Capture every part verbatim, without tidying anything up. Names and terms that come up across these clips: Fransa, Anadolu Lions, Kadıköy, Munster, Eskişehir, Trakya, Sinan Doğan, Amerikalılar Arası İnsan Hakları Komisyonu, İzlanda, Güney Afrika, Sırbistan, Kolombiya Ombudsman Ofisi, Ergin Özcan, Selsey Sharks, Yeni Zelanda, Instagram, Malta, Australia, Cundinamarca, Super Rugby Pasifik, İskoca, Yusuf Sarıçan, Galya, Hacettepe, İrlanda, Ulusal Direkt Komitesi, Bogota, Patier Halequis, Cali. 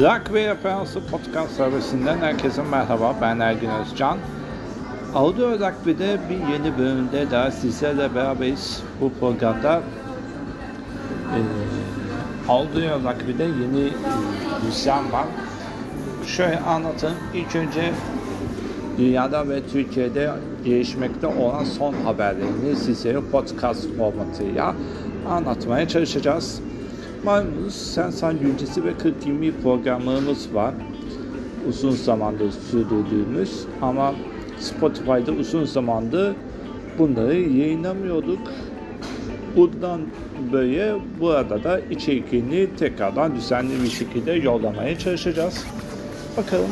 Rugby Referansı Podcast servisinden herkese merhaba, ben Ergin Özcan. Audio Rakvi'de bir yeni bölümde daha sizlerle beraberiz. Bu programda e, Audio Rakvi'de yeni düzen var. Şöyle anlatayım, ilk önce dünyada ve Türkiye'de gelişmekte olan son haberlerini sizlere podcast formatıyla anlatmaya çalışacağız. Malumunuz Sensan Güncesi ve kırk yirmi programlarımız var. Uzun zamandır sürdürdüğümüz ama Spotify'da uzun zamandır bunları yayınlamıyorduk. Buradan böyle burada da içeriğini tekrardan düzenli bir şekilde yollamaya çalışacağız. Bakalım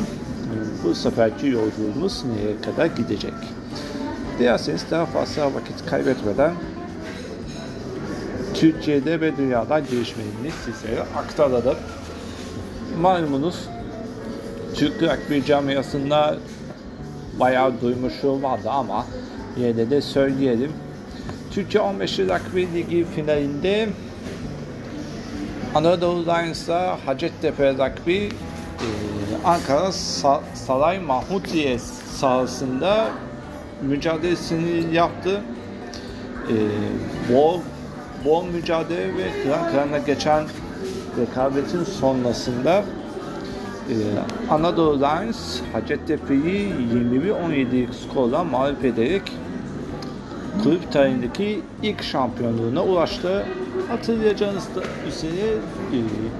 bu seferki yolculuğumuz nereye kadar gidecek. Dilerseniz daha fazla vakit kaybetmeden Türkiye'de ve dünyada gelişmelerini sizlere aktaralım. Malumunuz Türk rugby camiasında bayağı duymuşluğu vardı ama yine de söyleyelim. Türkiye on beşinci Rugby Ligi finalinde Anadolu Lions'la Hacettepe Rugby Ankara Saray Mahmutliye sahasında mücadelesini yaptı. Bol Bol mücadele ve kıran kırana geçen rekabetin sonrasında e, Anadolu Lions Hacettepe'yi yirmi bir on yedilik skorla mağlup ederek kulüp tarihindeki ilk şampiyonluğuna ulaştı. Hatırlayacağınız üzere e,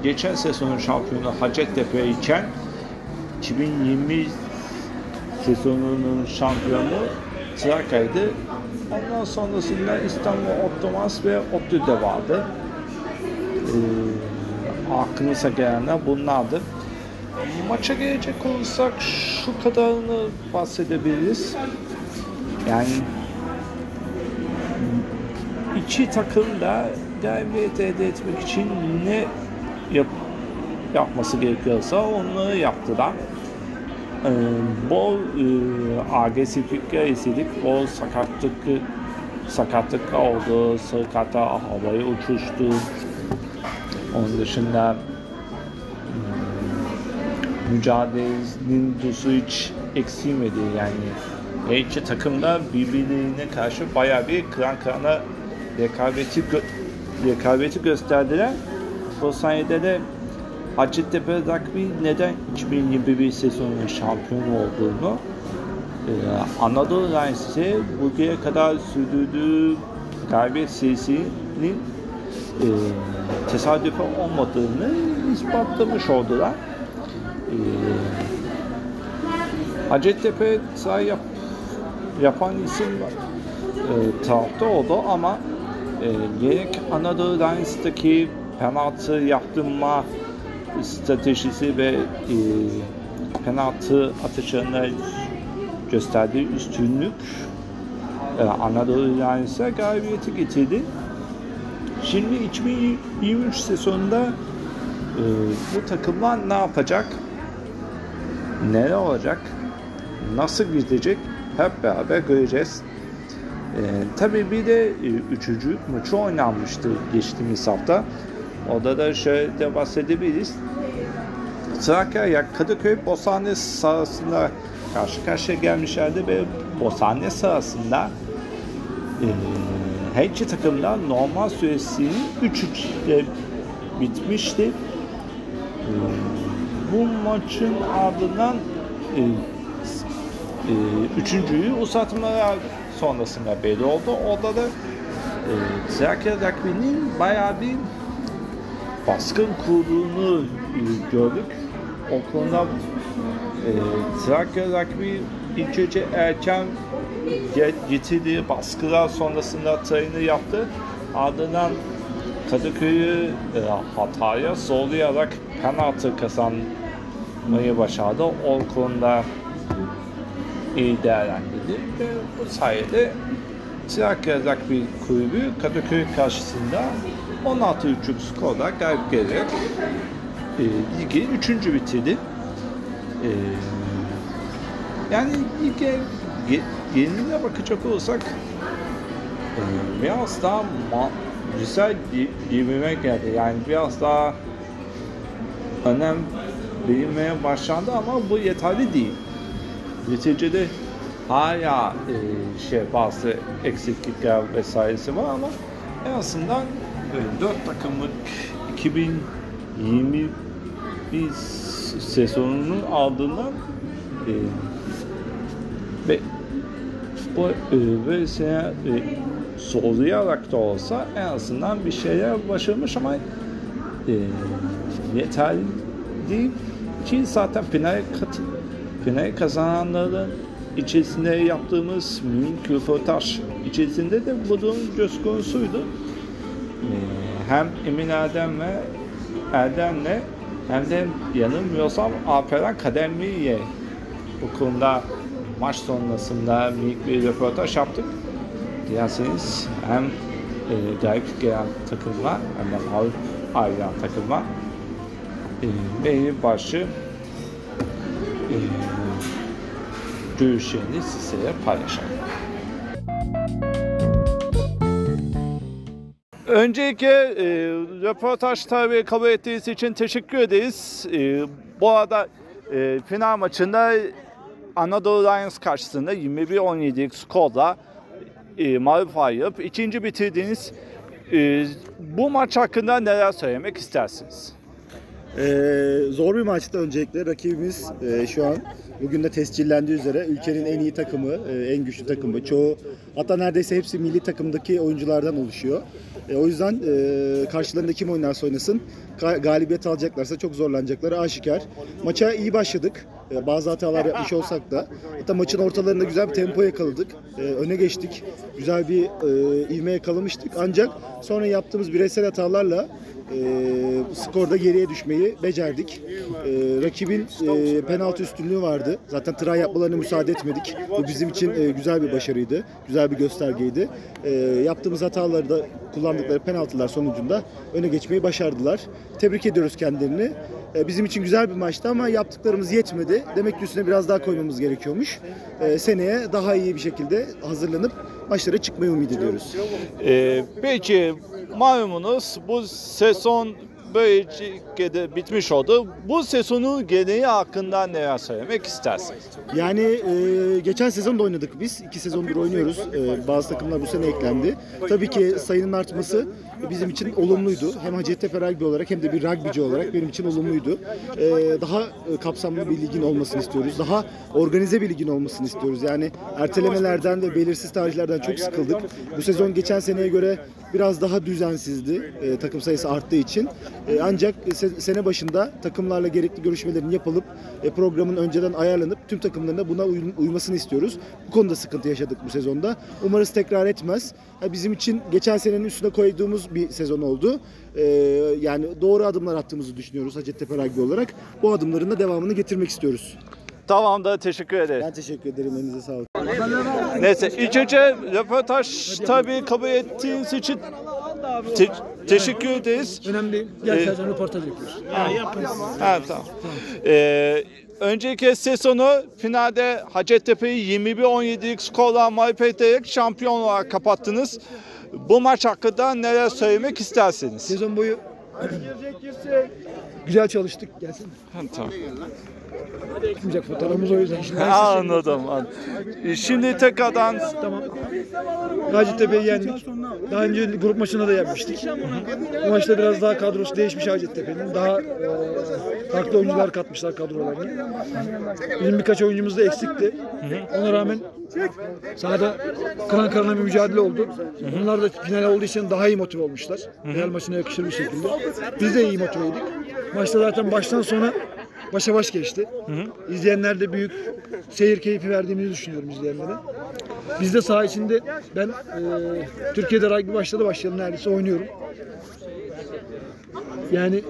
geçen sezonun şampiyonu Hacettepe iken iki bin yirmi sezonunun şampiyonu Trakya'ydı. Ondan sonrasında İstanbul Optimas ve Optü de vardı. Ee, aklınıza gelenler bunlardı. Maça gelecek olursak şu kadarını bahsedebiliriz. Yani iki takım da galibiyet elde etmek için ne yap- yapması gerekiyorsa onları yaptılar. Ee, bol e, agresiflikler istedik, bol sakatlık sakatlıklar oldu, sarı kartlar havaya uçuştu. Onun dışında e, mücadelenin dozu hiç eksilmedi yani. İki takım da birbirlerine karşı bayağı bir kıran kırana rekabeti, gö- rekabeti gösterdiler. doksan yedide de Hacettepe Rugby neden iki bin yirmi bir sezonunun şampiyonu olduğunu, e, Anadolu Lions ise bugüne kadar sürdürdüğü galibiyet serisinin e, tesadüfe olmadığını ispatlamış oldular. E, Hacettepe sahi yap, yapan isim e, tarafta oldu ama e, gerek Anadolu Lions'taki penaltı yaptırma stratejisi ve e, penaltı atışlarına gösterdiği üstünlük e, Anadolu Lions'a galibiyeti getirdi. Şimdi iki bin yirmi üç sezonunda e, bu takımlar ne yapacak? Neler olacak? Nasıl gidecek? Hep beraber göreceğiz. E, tabii bir de e, üçüncü maçı oynanmıştı geçtiğimiz hafta. Orada da şöyle de bahsedebiliriz. Trakya, Kadıköy, Bosna sahasında karşı karşıya gelmişlerdi ve Bosna sahasında e, her iki takımdan normal süresinin üç üçle bitmişti. E, bu maçın ardından e, e, üçüncüyü uzatmalar sonrasında belli oldu. Orada da e, Trakya Rugby'nin bayağı bir baskın kurduğunu gördük. O konuda e, Trakya Rugby ilk önce erken getirdiği baskılar sonrasında trayını yaptı. Ardından Kadıköy'ü e, hataya zorlayarak penaltı kazanmayı başardı. O konuda iyi değerlendirdi ve bu sayede Trakya Rugby kulübü Kadıköy karşısında on altı üç skorla galip gelerek e, ligi üçüncü bitirdi. E, yani lige geneline bakacak olursak e, biraz daha ma- güzel gibime geldi. Yani biraz daha önem değinmeye başlandı ama bu yeterli değil. Neticede hala e, şey bazı eksiklikler vesairesi var ama en azından e, dört takımlık iki bin yirmi bir sezonunu aldığında e, ve bu e, şeye e, zorlayarak da olsa en azından bir şeyler başarmış ama e, yeterli değil ki zaten final final kazananların içerisinde yaptığımız minik röportaj içerisinde de bu durum göz konusuydu. Hem Emin Erdem ve Erdem'le hem de yanılmıyorsam Alperen Kademi'ye bu konuda maç sonrasında minik bir röportaj yaptık. Dilerseniz hem e, galip gelen takımlar hem de mağlup ayrılan takımlar ve başı e, görüşlerini sizlere paylaşalım. Önceki e, röportaj tabii kabul ettiğiniz için teşekkür ederiz. E, bu arada e, final maçında Anadolu Lions karşısında yirmi bir on yedilik skorla e, mağlup ayrılıp ikinci bitirdiğiniz e, bu maç hakkında neler söylemek istersiniz? Ee, zor bir maçtı öncelikle. Rakibimiz e, şu an bugün de tescillendiği üzere ülkenin en iyi takımı, e, en güçlü takımı. Çoğu, hatta neredeyse hepsi milli takımdaki oyunculardan oluşuyor. E, o yüzden e, karşılarında kim oynarsa oynasın ga- galibiyet alacaklarsa çok zorlanacakları aşikar. Maça iyi başladık. E, bazı hatalar yapmış olsak da. Hatta maçın ortalarında güzel bir tempo yakaladık. E, öne geçtik. Güzel bir e, ivme yakalamıştık. Ancak sonra yaptığımız bireysel hatalarla E, skorda geriye düşmeyi becerdik. E, rakibin e, penaltı üstünlüğü vardı. Zaten try yapmalarına müsaade etmedik. Bu bizim için e, güzel bir başarıydı. Güzel bir göstergeydi. E, yaptığımız hataları da kullandıkları penaltılar sonucunda öne geçmeyi başardılar. Tebrik ediyoruz kendilerini. E, bizim için güzel bir maçtı ama yaptıklarımız yetmedi. Demek ki üstüne biraz daha koymamız gerekiyormuş. E, seneye daha iyi bir şekilde hazırlanıp maçlara çıkmayı umut ediyoruz. E, peki malumunuz bu sezon böylece bitmiş oldu. Bu sezonun geneli hakkında neler söylemek istersiniz? Yani e, geçen sezon da oynadık biz. İki sezondur oynuyoruz. E, bazı takımlar bu sene eklendi. Tabii ki sayının artması bizim için olumluydu. Hem Hacettepe rugby olarak hem de bir rugbyci olarak benim için olumluydu. E, daha kapsamlı bir ligin olmasını istiyoruz. Daha organize bir ligin olmasını istiyoruz. Yani ertelemelerden ve belirsiz tarihlerden çok sıkıldık. Bu sezon geçen seneye göre biraz daha düzensizdi. E, takım sayısı arttığı için. Ancak sene başında takımlarla gerekli görüşmelerin yapılıp programın önceden ayarlanıp tüm takımların da buna uymasını istiyoruz. Bu konuda sıkıntı yaşadık bu sezonda. Umarız tekrar etmez. Bizim için geçen senenin üstüne koyduğumuz bir sezon oldu. Yani doğru adımlar attığımızı düşünüyoruz Hacettepe Rugby olarak. Bu adımların da devamını getirmek istiyoruz. Tamam da teşekkür ederim. Ben teşekkür ederim. Elinize sağlık. Neyse ilk önce röportaj tabii kabul ettiğiniz için Te- teşekkür ederiz. Önemli değil. Gerçekten ee, röportaj yapıyoruz. Ha, yapın. Ha, tamam. Ee, önceki sezonu finalde Hacettepe'yi yirmi bir on yedilik skorla mağlup ederek şampiyon olarak kapattınız. Bu maç hakkında neler söylemek istersiniz? Sezon boyu güzel çalıştık. Gelsin. Ha, tamam. Ekmeyecek fotoğrafımız o yüzden. Şimdi anladım. anladım. Şimdi tekrardan tamam. Hacettepe'yi yendik. Daha önce grup maçında da yapmıştık. Bu maçta biraz daha kadrosu değişmiş Hacettepe'nin. Daha e, farklı oyuncular katmışlar kadrolarına. Bizim birkaç oyuncumuz da eksikti. Hı-hı. Ona rağmen sahada kıran kırana bir mücadele oldu. Hı-hı. Bunlar da final olduğu için daha iyi motive olmuşlar. Hı-hı. Final maçına yakışır bir şekilde. Biz de iyi motiveydik. Maçta zaten baştan sona başa baş geçti. Hı hı. İzleyenler de büyük seyir keyfi verdiğimizi düşünüyorum izleyenlere. Biz de saha içinde ben e, Türkiye'de rugby başladı başladım neredeyse oynuyorum. Yani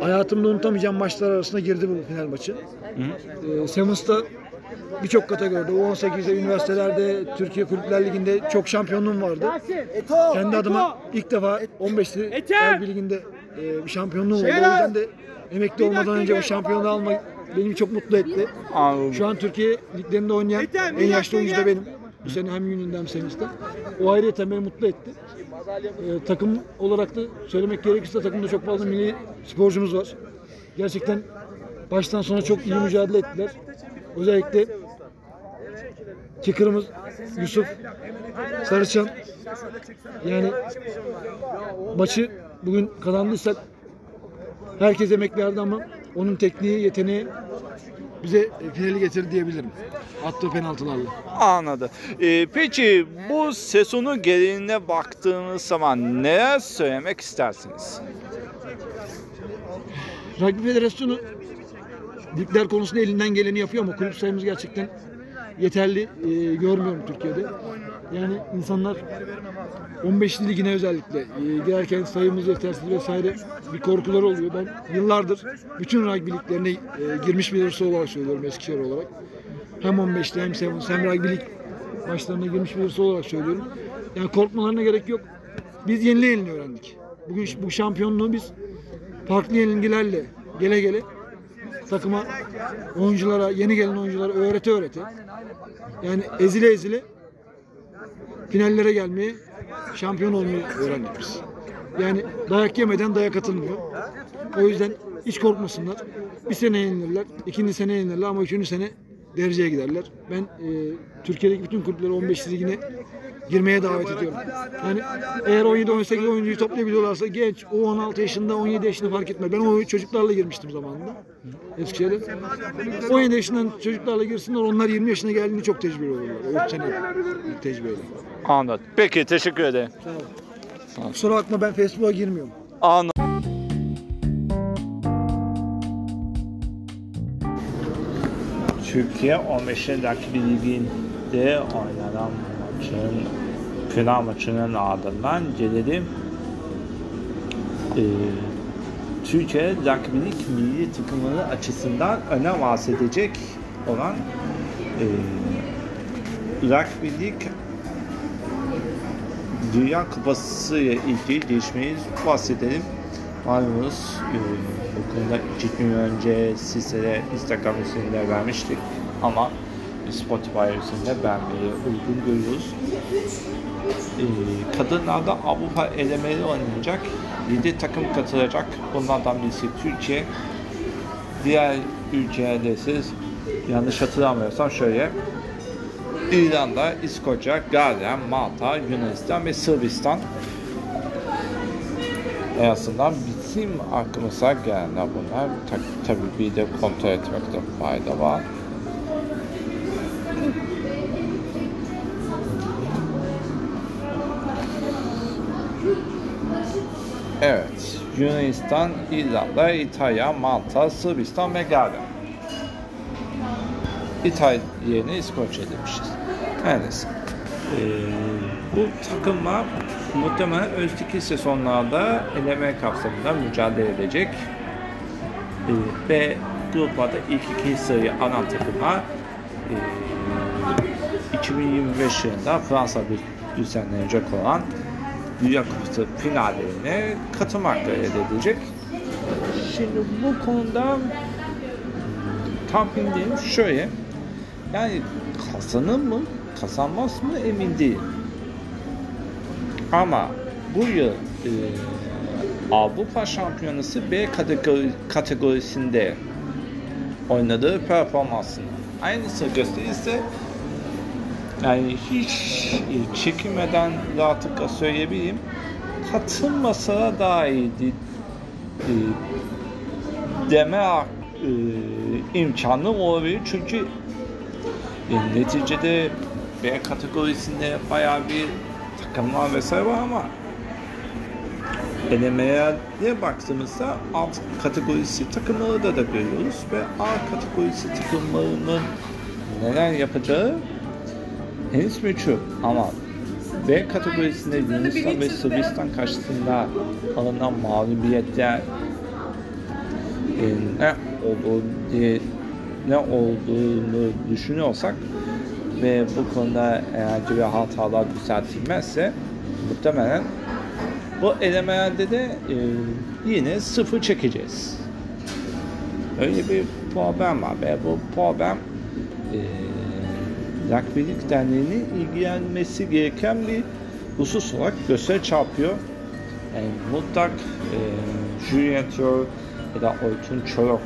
hayatımda unutamayacağım maçlar arasına girdi bu final maçı. E, Sevens'ta birçok kategoride, U on sekizde, üniversitelerde, Türkiye Kulüpler Ligi'nde çok şampiyonluğum vardı. Kendi adıma ilk defa on beşli Rugby Ligi'nde e, bir şampiyonluğum oldu. O yüzden de emekli olmadan önce bu şampiyonluğu almak beni çok mutlu etti. Anladım. Şu an Türkiye liglerinde oynayan en yaşlı oyuncu da benim. Bu sene hem Yunan'da hem Sevinç'te. O ayrıyeten beni mutlu etti. Ee, takım olarak da söylemek gerekirse takımda çok fazla milli sporcumuz var. Gerçekten baştan sona çok iyi mücadele ettiler. Özellikle kicker'ımız Yusuf Sarıçan, yani maçı bugün kazandıysak herkes emek verdi ama onun tekniği, yeteneği bize finali getirdi diyebilirim. Attığı penaltılarla. Anladım. Ee, peki bu sezonun geneline baktığınız zaman neler söylemek istersiniz? Rugby Federasyonu ligler konusunda elinden geleni yapıyor ama kulüp sayımız gerçekten yeterli e, görmüyorum Türkiye'de. Yani insanlar on beş ligine özellikle e, girerken sayımız yetersiz vesaire bir korkuları oluyor. Ben yıllardır bütün rugby liglerine e, girmiş birisi olarak söylüyorum, Eskişehir olarak. Hem on beşli hem on sekiz hem rugby lig maçlarına girmiş birisi olarak söylüyorum. Yani korkmalarına gerek yok. Biz yenili yenili öğrendik. Bugün bu şampiyonluğu biz farklı yenilgilerle gele gele takıma, oyunculara, yeni gelen oyunculara öğrete öğrete, yani ezile ezile finallere gelmeyi, şampiyon olmayı öğrendik biz. Yani dayak yemeden dayak atılmıyor. O yüzden hiç korkmasınlar. Bir sene yenilirler, ikinci sene yenilirler ama üçüncü sene dereceye giderler. Ben e, Türkiye'deki bütün kulüpleri on beş ligine girmeye davet ediyorum. Yani eğer on yedi on sekiz oyuncuyu toplayabiliyorlarsa, genç, o on altı yaşında, on yedi yaşında fark etmez. Ben o çocuklarla girmiştim zamanında Eskişehir'e. on yedi yaşından çocuklarla girsinler, onlar yirmi yaşına geldiğinde çok tecrübeli olurlar. üç sene tecrübeli. Anladım. Peki, teşekkür ederim. Sağ olun. Sağ olun. Kusura bakma, ben Facebook'a girmiyorum. Anladım. Türkiye on beş Rugby Ligi'nde oynanan maçın, final maçının ardından gelelim ee, Türkiye Rugby Lig milli takımları açısından önem arz edecek olan e, Rugby Lig Dünya Kupası ile ilgili gelişmeyi bahsedelim. Malumunuz e, bu konuda iki gün önce sizlere Instagram üzerinde vermiştik ama Spotify üzerinde vermeye uygun görüyoruz. E, kadınlarda Avrupa elemeleri oynanacak. yedi takım katılacak. Bunlardan birisi Türkiye. Diğer ülkelerde siz yanlış hatırlamıyorsam şöyle: İrlanda, İskoca, Galya, Malta, Yunanistan ve Sırbistan. En azından bizim aklımıza gelenler bunlar. Ta- tabii bir de kontrol etmekte fayda var. Evet, Yunanistan, İzlanda, İtalya, Malta, Sırbistan ve Galya. İtalya yerine İskoçya demişiz. Neyse. Ee, bu takımlar muhtemelen önümüzdeki sezonlarda eleme kapsamında mücadele edecek ee, ve gruplarda ilk iki sırayı alan takımlar e, iki bin yirmi beş yılında Fransa'da düzenlenecek olan Dünya Kupası finaline katılmakla elde edecek. Şimdi bu konuda tam bildiğim şöyle, yani kazanır mı kazanmaz mı emin değilim. Ama bu yıl e, Avrupa Şampiyonası B kategori, kategorisinde oynadığı performansını aynısını gösterirse, yani hiç çekinmeden rahatlıkla söyleyebilirim, katılmasa daha iyiydi e, deme e, imkanı olabilir. Çünkü e, neticede B kategorisinde bayağı bir takımlar vesaire var ama elemeye baktığımızda alt kategorisi takımları da da görüyoruz ve A kategorisi takımlarının neler yapacağı henüz meçhul. Ama B kategorisinde Yunanistan ve Sırbistan karşısında alınan mağlubiyetler e, ne olduğu diye, ne olduğunu düşünüyorsak ve bu konuda eğer gibi hatalar düzeltilmezse muhtemelen bu elemelerde de e, yine sıfır çekeceğiz. Öyle bir problem var ve bu problem e, Rugby Lig Derneği'nin ilgilenmesi gereken bir husus olarak göze çarpıyor. Yani mutlak e, Junior ya da Oytun Çorok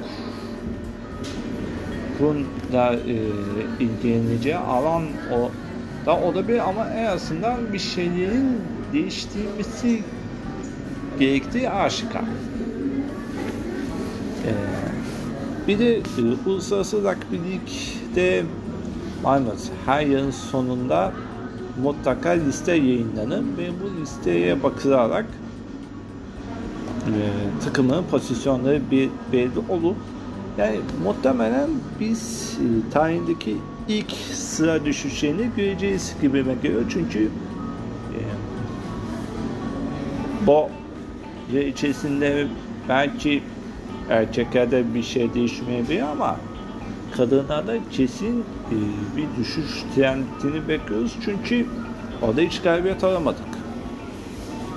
klubun da e, ilgileneceği alan o da o da bir, ama en azından bir şeylerin değiştirilmesi gerektiği aşikar. Ee, bir de e, uluslararası rugby ligde malumuz her yılın sonunda mutlaka liste yayınlanır ve bu listeye bakılarak e, takımın pozisyonları bir, belli olur. Yani muhtemelen biz e, tarihindeki ilk sıra düşüşlerini göreceğiz gibime geliyor. Çünkü e, bu yıl içerisinde belki erkeklerde bir şey değişmeyebilir ama kadınlarda kesin e, bir düşüş trendini bekliyoruz. Çünkü orada hiç galibiyet alamadık.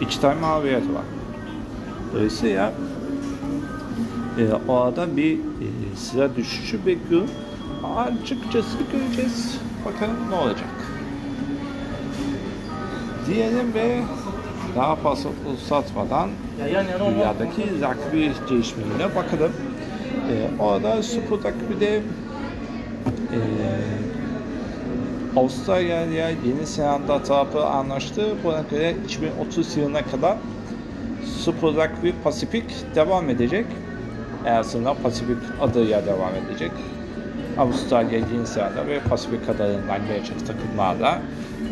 İki tane mağlubiyet var. Dolayısıyla e, orada bir e, sıra düşüşü bekliyorum. Açıkçası göreceğiz. Bakalım ne olacak diyelim ve daha fazla uzatmadan dünyadaki rugby gelişmelerine bakalım. Ee, orada Super Rugby'de e, Australia Yeni Zelanda tarafı anlaştı. Buna göre iki bin otuz yılına kadar Super Rugby Pasifik devam edecek. En azından Pasifik adıyla devam edecek. Avustralya, Yeni Zelanda ve Pasifik adalarından gelecek takımlarla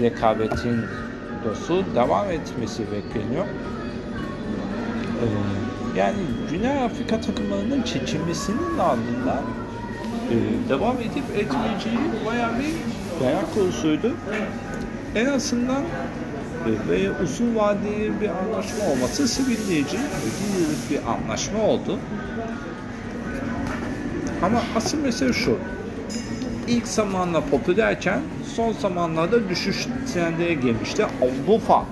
rekabetin dosu devam etmesi bekleniyor. Ee, yani Güney Afrika takımlarının çekilmesinin ardından e, devam edip etmeyeceği bayağı bir merak konusuydu. En azından e, ve uzun vadeli bir anlaşma olması sevinleyici, yedi yıllık bir anlaşma oldu. Ama asıl mesele şu, ilk zamanla popülerken son zamanlarda düşüş trendine girmişti. Avrupa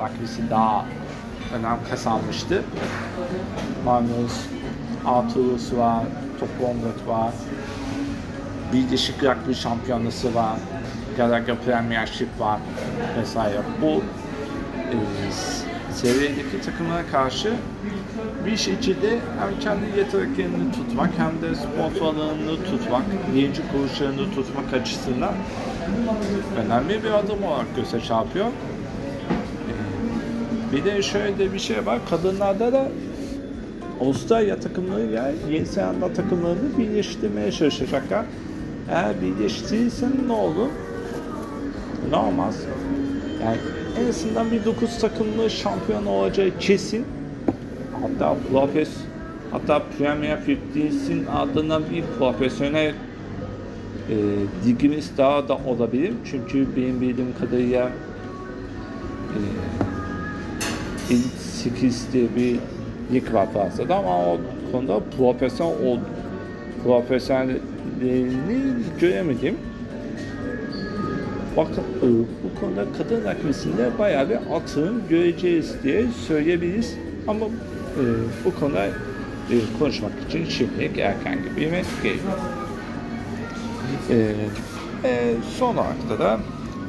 rugby'si daha önem kazanmıştı. Magnus, Arturus var, Toplamret var, Birleşik Rugby Şampiyonası var, Galya Premiership var vesaire. Bu e, seviyedeki takımlara karşı bir şekilde hem kendi yeteneklerini tutmak hem de sponsorlarını tutmak, yayıncı kuruluşlarını tutmak açısından önemli bir adım olarak göze çarpıyor. Bir de şöyle de bir şey var, kadınlarda da Avustralya takımları ile Yeni Zelanda takımlarını birleştirmeye çalışacaklar. Eğer birleştirirsen ne olur? Ne olmaz? Yani en azından bir dokuz takımlı şampiyon olacağı kesin. Hatta profes, hatta Premier on beş'in ardından bir profesyonel e, ligimiz daha da olabilir. Çünkü benim bildiğim kadarıyla e, ilk sekiz diye bir lig var Fransa'da ama o konuda profesyonel ol, profesyonelliğini göremedim. Bakın bu konuda kadın rugby'sinde bayağı bir atılım göreceğiz diye söyleyebiliriz. Ama e, bu konuda e, konuşmak için şimdilik erken gibi mi geliyor. E, e, son olarak da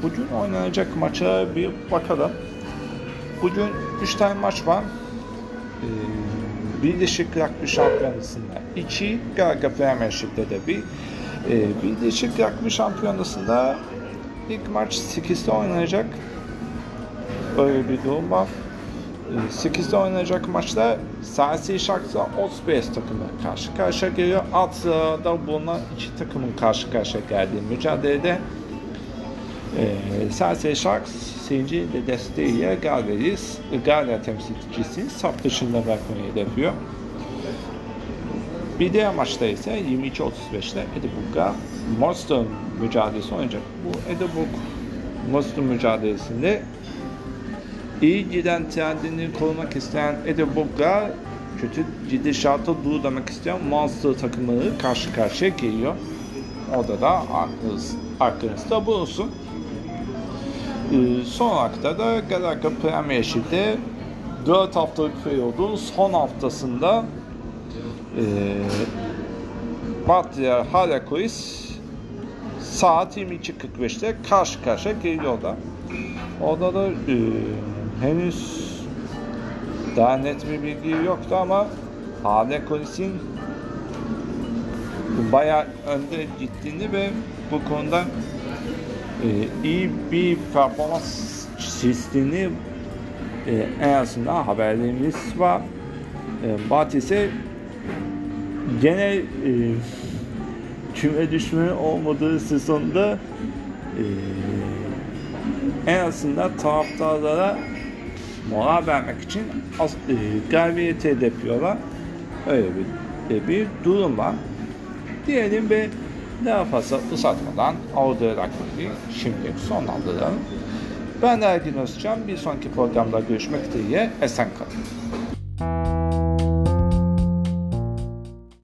bugün oynanacak maça bir bakalım. Bugün üç tane maç var. E, Birleşik Krallık Şampiyonası'nda iki, Galga Premiership'te de bir. E, Birleşik Krallık Şampiyonası'nda İlk maç sekizde oynanacak. Öyle bir durum var. sekizde oynanacak maçta Selsey Sharks'la Osprey takımı karşı karşıya geliyor. Alt sırada bulunan iki takımın karşı karşıya geldiği mücadelede e, Selsey Sharks seyircinin de desteğiyle Galya temsilcisini saf dışında bırakmayı hedefliyor. Bir diğer maçta ise yirmi iki otuz beş'te Edinburgh'a Munster mücadelesi oynayacak. Bu Edinburgh Munster mücadelesinde iyi giden trendini korumak isteyen Edinburgh'a kötü gidişata dur demek isteyen Munster takımları karşı karşıya geliyor. Orada da aklınız, aklınızda bulunsun. Ee, son olarak da Galata Premiership'te dört haftalık periyodun son haftasında Ee, Patier Halequis saat yirmi iki kırk beş'te karşı karşıya geliyorlar. Orada da e, henüz daha net bir bilgi yoktu ama Halequis'in bayağı önde gittiğini ve bu konuda e, iyi bir performans çizdiğini e, en azından haberlerimiz var. E, Bat ise gene e, küme düşme olmadığı sezonda e, en azından taraftarlara moral vermek için az, e, galibiyet elde yapıyorlar. Öyle bir, e, bir durum var. Diyelim ve daha fazla uzatmadan Audio Rakvi'yi şimdi sonlandıralım. Ben Ergin Özcan. Bir sonraki programda görüşmek dileğiyle. Esen kalın.